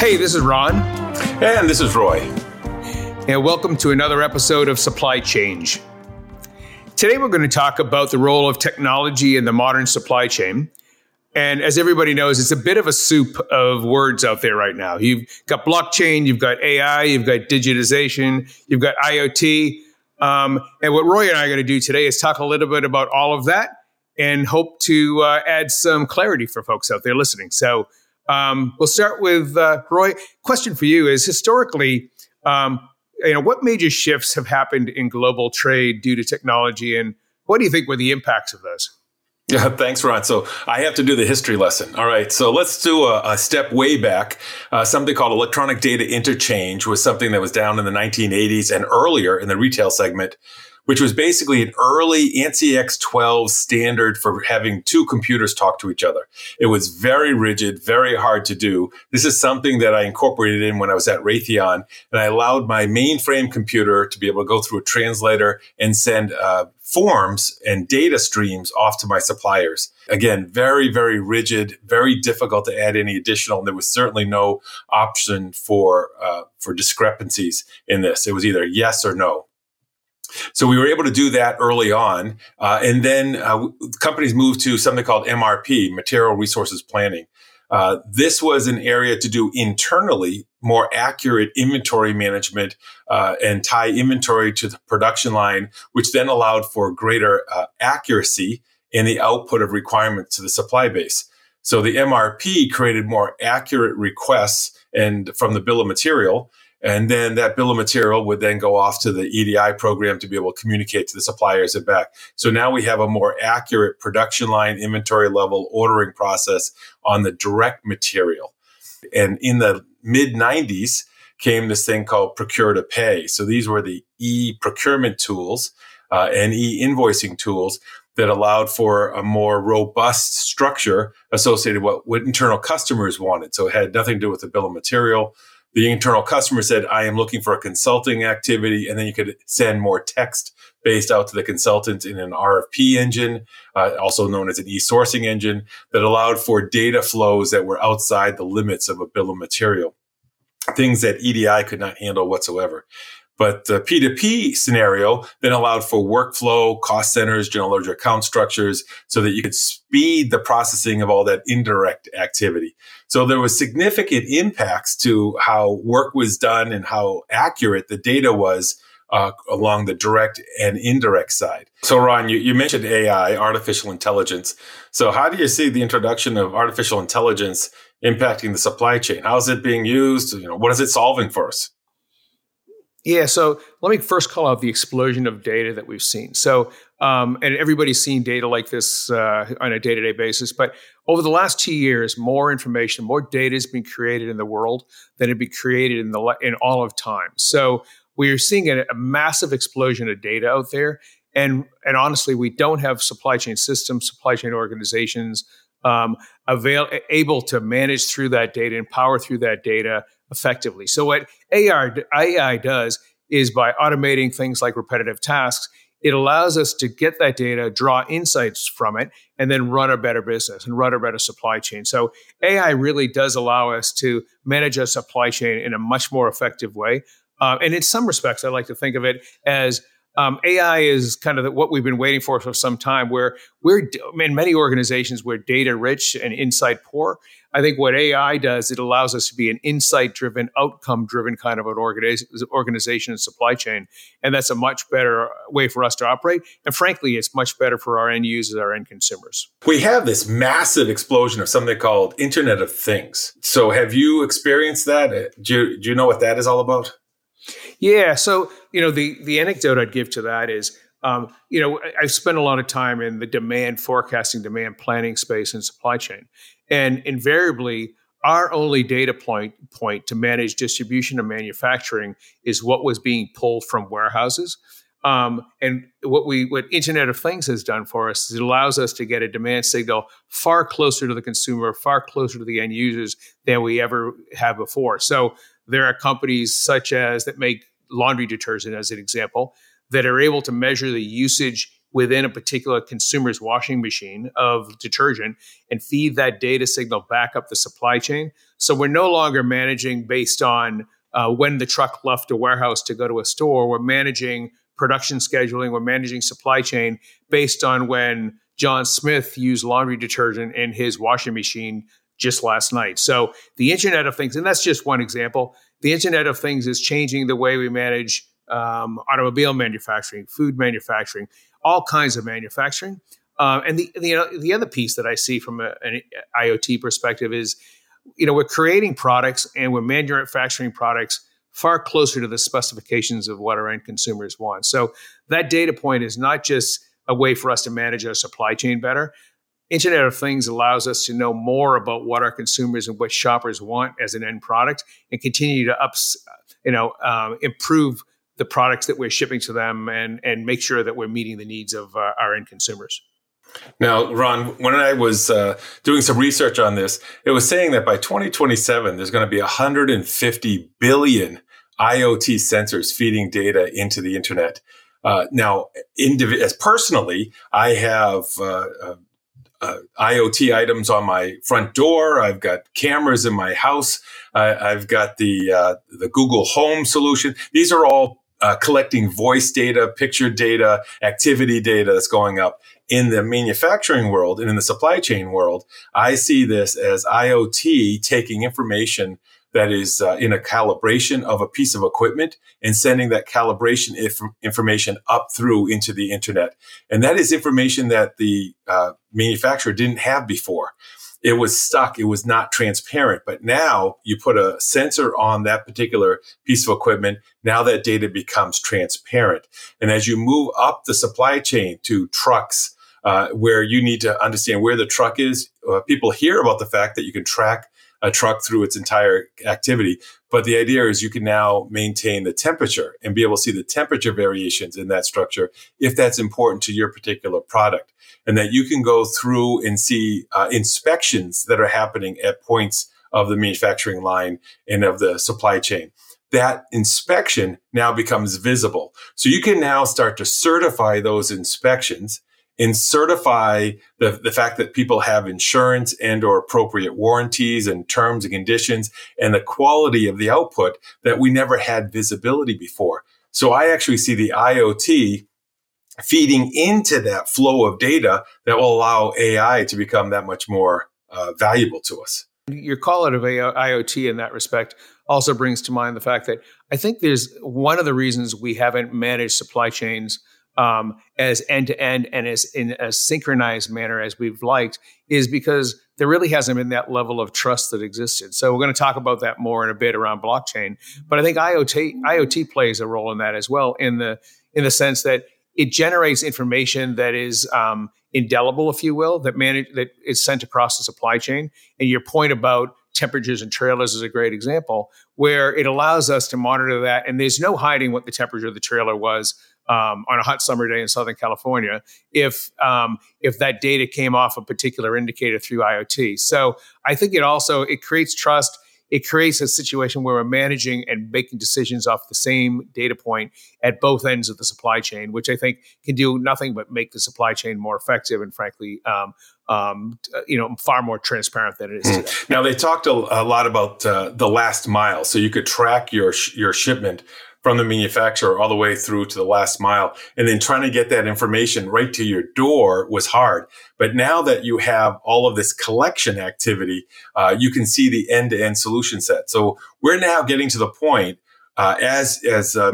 Hey, this is Ron. And this is Roy. And welcome to another episode of Supply Change. Today we're going to talk about the role of technology in the modern supply chain. And as everybody knows, it's a bit of a soup of words out there right now. You've got blockchain, you've got AI, you've got digitization, you've got IoT. And what Roy and I are going to do today is talk a little bit about all of that and hope to add some clarity for folks out there listening. So we'll start with Roy. Question for you is, historically, what major shifts have happened in global trade due to technology, and what do you think were the impacts of those? Yeah, thanks, Ron. So I have to do the history lesson. All right, so let's do a step way back. Something called electronic data interchange was something that was down in the 1980s and earlier in the retail segment, which was basically an early ANSI X12 standard for having two computers talk to each other. It was very rigid, very hard to do. This is something that I incorporated in when I was at Raytheon, and I allowed my mainframe computer to be able to go through a translator and send forms and data streams off to my suppliers. Again, very, very rigid, very difficult to add any additional. And there was certainly no option for discrepancies in this. It was either yes or no. So we were able to do that early on. And then companies moved to something called MRP, Material Resources Planning. This was an area to do internally more accurate inventory management and tie inventory to the production line, which then allowed for greater accuracy in the output of requirements to the supply base. So the MRP created more accurate requests and from the bill of material. And then that bill of material would then go off to the EDI program to be able to communicate to the suppliers and back. So now we have a more accurate production line, inventory level, ordering process on the direct material. And in the mid-90s came this thing called procure to pay. So these were the e-procurement tools and e-invoicing tools that allowed for a more robust structure associated with what internal customers wanted. So it had nothing to do with the bill of material. The internal customer said, I am looking for a consulting activity, and then you could send more text based out to the consultant in an RFP engine, also known as an e-sourcing engine, that allowed for data flows that were outside the limits of a bill of material, things that EDI could not handle whatsoever. But the P2P scenario then allowed for workflow, cost centers, general ledger account structures, so that you could speed the processing of all that indirect activity. So there was significant impacts to how work was done and how accurate the data was along the direct and indirect side. So Ron, you mentioned AI, artificial intelligence. So how do you see the introduction of artificial intelligence impacting the supply chain? How is it being used? What is it solving for us? Yeah, so let me first call out the explosion of data that we've seen. So, and everybody's seen data like this on a day-to-day basis, but over the last 2 years, more information, more data has been created in the world than had been created in all of time. So we are seeing a massive explosion of data out there, and honestly, we don't have supply chain systems, supply chain organizations able to manage through that data and power through that data effectively. So what AI does is by automating things like repetitive tasks, it allows us to get that data, draw insights from it, and then run a better business and run a better supply chain. So AI really does allow us to manage our supply chain in a much more effective way. And in some respects, I like to think of it as AI is kind of what we've been waiting for some time, where we're in many organizations where data rich and insight poor. I think what AI does, it allows us to be an insight-driven, outcome-driven kind of an organization and supply chain. And that's a much better way for us to operate. And frankly, it's much better for our end users, our end consumers. We have this massive explosion of something called Internet of Things. So have you experienced that? Do you know what that is all about? Yeah. So, the anecdote I'd give to that is, I've spent a lot of time in the demand forecasting, demand planning space and supply chain. And invariably, our only data point to manage distribution and manufacturing is what was being pulled from warehouses. And what Internet of Things has done for us is it allows us to get a demand signal far closer to the consumer, far closer to the end users than we ever have before. So there are companies such as that make laundry detergent, as an example, that are able to measure the usage within a particular consumer's washing machine of detergent and feed that data signal back up the supply chain. So we're no longer managing based on when the truck left a warehouse to go to a store. We're managing production scheduling. We're managing supply chain based on when John Smith used laundry detergent in his washing machine just last night. So the Internet of Things, and that's just one example, the Internet of Things is changing the way we manage automobile manufacturing, food manufacturing, all kinds of manufacturing. And the other piece that I see from an IoT perspective is, you know, we're creating products and we're manufacturing products far closer to the specifications of what our end consumers want. So that data point is not just a way for us to manage our supply chain better. Internet of Things allows us to know more about what our consumers and what shoppers want as an end product, and continue to improve the products that we're shipping to them, and make sure that we're meeting the needs of our end consumers. Now, Ron, when I was doing some research on this, it was saying that by 2027, there's going to be 150 billion IoT sensors feeding data into the Internet. Personally, I have IoT items on my front door. I've got cameras in my house. I've got the Google Home solution. These are all collecting voice data, picture data, activity data that's going up. In the manufacturing world and in the supply chain world, I see this as IoT taking information that is in a calibration of a piece of equipment and sending that calibration information up through into the Internet. And that is information that the manufacturer didn't have before. It was stuck. It was not transparent. But now you put a sensor on that particular piece of equipment. Now that data becomes transparent. And as you move up the supply chain to trucks, where you need to understand where the truck is, people hear about the fact that you can track a truck through its entire activity. But the idea is you can now maintain the temperature and be able to see the temperature variations in that structure if that's important to your particular product. And that you can go through and see inspections that are happening at points of the manufacturing line and of the supply chain. That inspection now becomes visible. So you can now start to certify those inspections and certify the fact that people have insurance and or appropriate warranties and terms and conditions and the quality of the output that we never had visibility before. So I actually see the IoT feeding into that flow of data that will allow AI to become that much more valuable to us. Your call out of IoT in that respect also brings to mind the fact that I think there's one of the reasons we haven't managed supply chains as end-to-end and as in a synchronized manner as we've liked is because there really hasn't been that level of trust that existed. So we're going to talk about that more in a bit around blockchain. But I think IoT plays a role in that as well, in the sense that it generates information that is indelible, if you will, that is sent across the supply chain. And your point about temperatures and trailers is a great example where it allows us to monitor that. And there's no hiding what the temperature of the trailer was on a hot summer day in Southern California if that data came off a particular indicator through IoT. So I think it creates trust. It creates a situation where we're managing and making decisions off the same data point at both ends of the supply chain, which I think can do nothing but make the supply chain more effective and, frankly, far more transparent than it is today. Now, they talked a lot about the last mile, so you could track your shipment from the manufacturer all the way through to the last mile. And then trying to get that information right to your door was hard. But now that you have all of this collection activity, you can see the end-to-end solution set. So we're now getting to the point as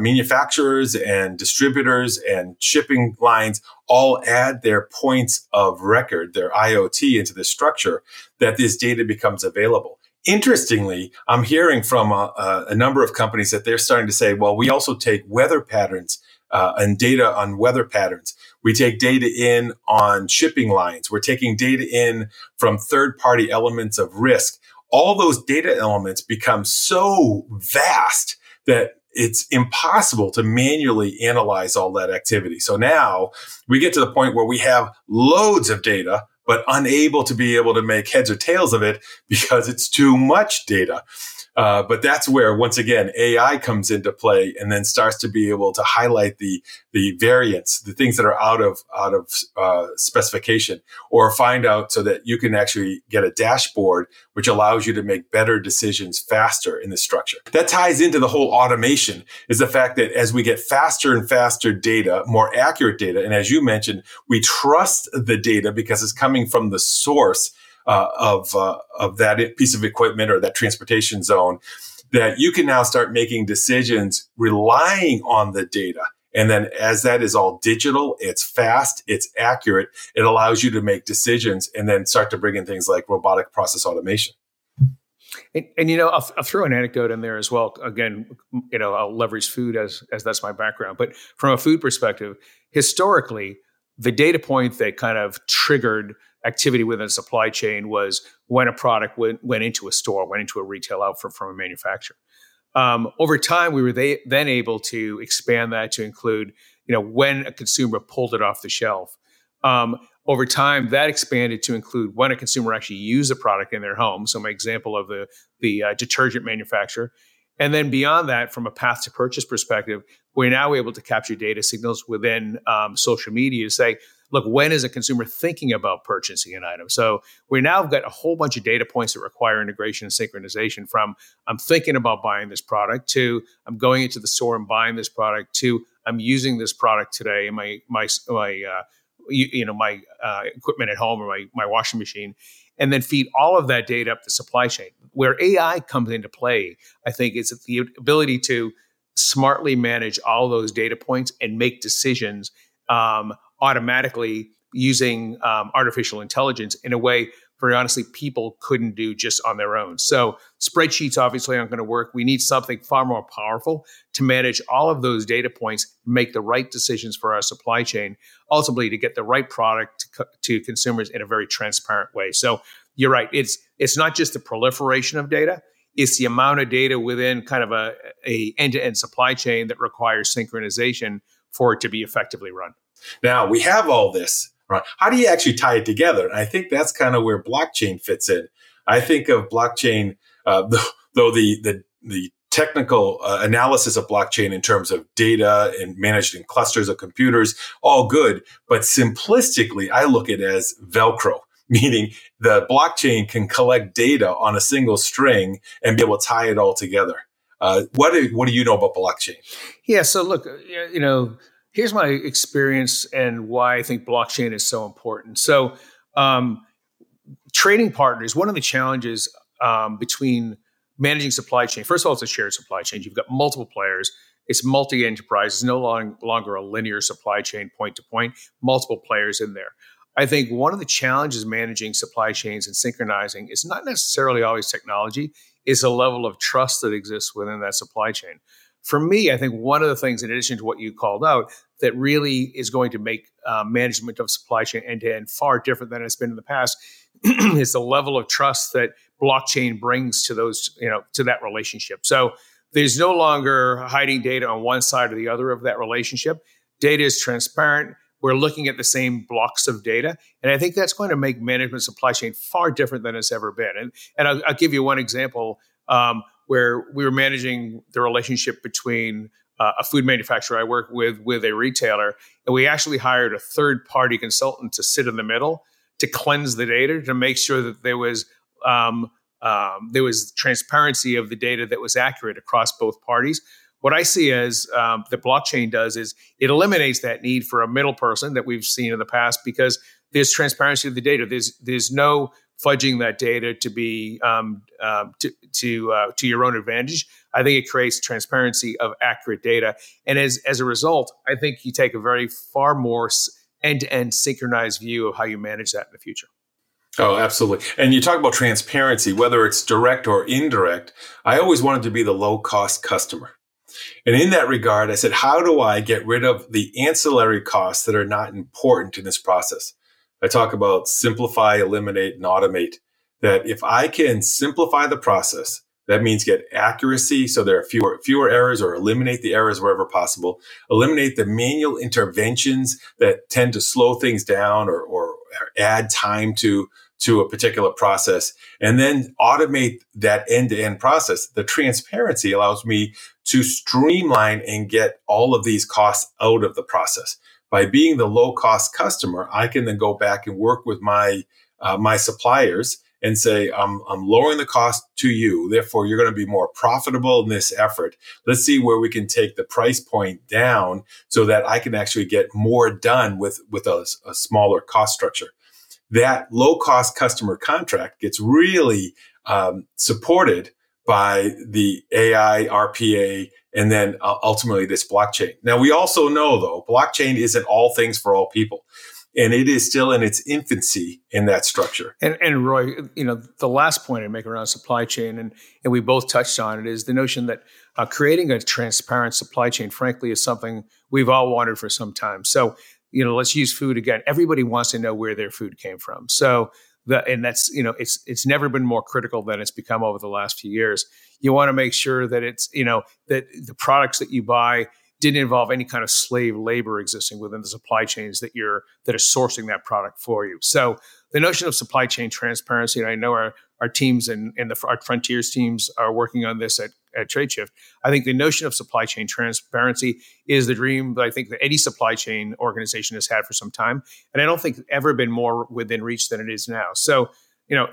manufacturers and distributors and shipping lines all add their points of record, their IoT into this structure, that this data becomes available. Interestingly, I'm hearing from a number of companies that they're starting to say, well, we also take weather patterns and data on weather patterns. We take data in on shipping lines. We're taking data in from third-party elements of risk. All those data elements become so vast that it's impossible to manually analyze all that activity. So now we get to the point where we have loads of data but unable to be able to make heads or tails of it because it's too much data. But that's where, once again, AI comes into play and then starts to be able to highlight the variants, the things that are out of specification, or find out so that you can actually get a dashboard, which allows you to make better decisions faster in the structure. That ties into the whole automation, is the fact that as we get faster and faster data, more accurate data, and as you mentioned, we trust the data because it's coming from the source of that piece of equipment or that transportation zone, that you can now start making decisions relying on the data. And then as that is all digital, it's fast, it's accurate, it allows you to make decisions and then start to bring in things like robotic process automation. And you know, I'll throw an anecdote in there as well. Again, you know, I'll leverage food as that's my background. But from a food perspective, historically, the data point that kind of triggered activity within a supply chain was when a product went into a store, went into a retail outfit from a manufacturer. Over time, we were then able to expand that to include, you know, when a consumer pulled it off the shelf. Over time, that expanded to include when a consumer actually used a product in their home. So my example of the detergent manufacturer. And then beyond that, from a path to purchase perspective, we're now able to capture data signals within social media to say, look, when is a consumer thinking about purchasing an item? So we now have got a whole bunch of data points that require integration and synchronization, from I'm thinking about buying this product to I'm going into the store and buying this product to I'm using this product today in my equipment at home or my washing machine, and then feed all of that data up the supply chain. Where AI comes into play, I think, is the ability to smartly manage all those data points and make decisions automatically using artificial intelligence in a way, very honestly, people couldn't do just on their own. So spreadsheets obviously aren't going to work. We need something far more powerful to manage all of those data points, make the right decisions for our supply chain, ultimately to get the right product to consumers in a very transparent way. So you're right. It's not just the proliferation of data. It's the amount of data within kind of a end-to-end supply chain that requires synchronization for it to be effectively run. Now, we have all this, right? How do you actually tie it together? And I think that's kind of where blockchain fits in. I think of blockchain, though the technical analysis of blockchain in terms of data and managed in clusters of computers, all good. But simplistically, I look at it as Velcro, meaning the blockchain can collect data on a single string and be able to tie it all together. What do you know about blockchain? Yeah, so look, you know, here's my experience and why I think blockchain is so important. So trading partners, one of the challenges between managing supply chain, first of all, it's a shared supply chain. You've got multiple players. It's multi-enterprise. It's no longer a linear supply chain, point to point, multiple players in there. I think one of the challenges managing supply chains and synchronizing is not necessarily always technology. It's a level of trust that exists within that supply chain. For me, I think one of the things, in addition to what you called out, that really is going to make management of supply chain end-to-end far different than it's been in the past is the level of trust that blockchain brings to those, you know, to that relationship. So there's no longer hiding data on one side or the other of that relationship. Data is transparent. We're looking at the same blocks of data. And I think that's going to make management supply chain far different than it's ever been. And I'll give you one example. Where we were managing the relationship between a food manufacturer I work with a retailer, and we actually hired a third-party consultant to sit in the middle to cleanse the data to make sure that there was transparency of the data that was accurate across both parties. What I see as the blockchain does is it eliminates that need for a middle person that we've seen in the past because there's transparency of the data. There's no fudging that data to be to your own advantage. I think it creates transparency of accurate data, and as a result, I think you take a very far more end-to-end synchronized view of how you manage that in the future. Oh, absolutely. And you talk about transparency, whether it's direct or indirect. I always wanted to be the low-cost customer. And in that regard, I said, how do I get rid of the ancillary costs that are not important in this process? I talk about simplify, eliminate, and automate. That if I can simplify the process, that means get accuracy so there are fewer errors, or eliminate the errors wherever possible. Eliminate the manual interventions that tend to slow things down or add time to to a particular process and then automate that end-to-end process. The transparency allows me to streamline and get all of these costs out of the process. By being the low-cost customer, I can then go back and work with my suppliers and say, I'm lowering the cost to you. Therefore, you're going to be more profitable in this effort. Let's see where we can take the price point down so that I can actually get more done with a smaller cost structure. That low-cost customer contract gets really supported by the AI, RPA, and then ultimately this blockchain. Now, we also know, though, blockchain isn't all things for all people. And it is still in its infancy in that structure. And Roy, the last point I make around supply chain, and we both touched on it, is the notion that creating a transparent supply chain, frankly, is something we've all wanted for some time. So, let's use food again. Everybody wants to know where their food came from. So, it's never been more critical than it's become over the last few years. You want to make sure that it's, that the products that you buy didn't involve any kind of slave labor existing within the supply chains that are sourcing that product for you. So the notion of supply chain transparency, and I know our teams and our Frontiers teams are working on this at TradeShift. I think the notion of supply chain transparency is the dream that I think that any supply chain organization has had for some time. And I don't think it's ever been more within reach than it is now. So,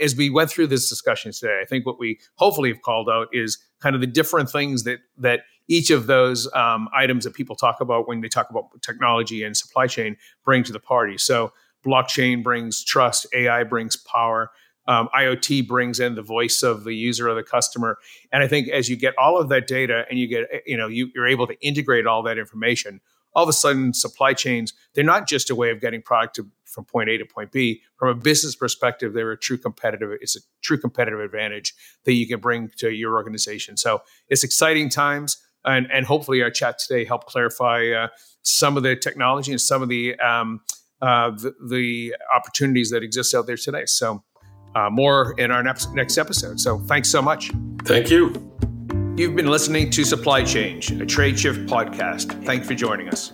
as we went through this discussion today, I think what we hopefully have called out is kind of the different things that each of those items that people talk about when they talk about technology and supply chain bring to the party. So blockchain brings trust, AI brings power, IoT brings in the voice of the user or the customer. And I think as you get all of that data and you get, you're able to integrate all that information, all of a sudden supply chains, they're not just a way of getting product from point A to point B. From a business perspective, it's a true competitive advantage that you can bring to your organization. So it's exciting times. And hopefully our chat today helped clarify some of the technology and some of the opportunities that exist out there today. So more in our next episode. So thanks so much. Thank you. You've been listening to Supply Change, a TradeShift podcast. Thanks for joining us.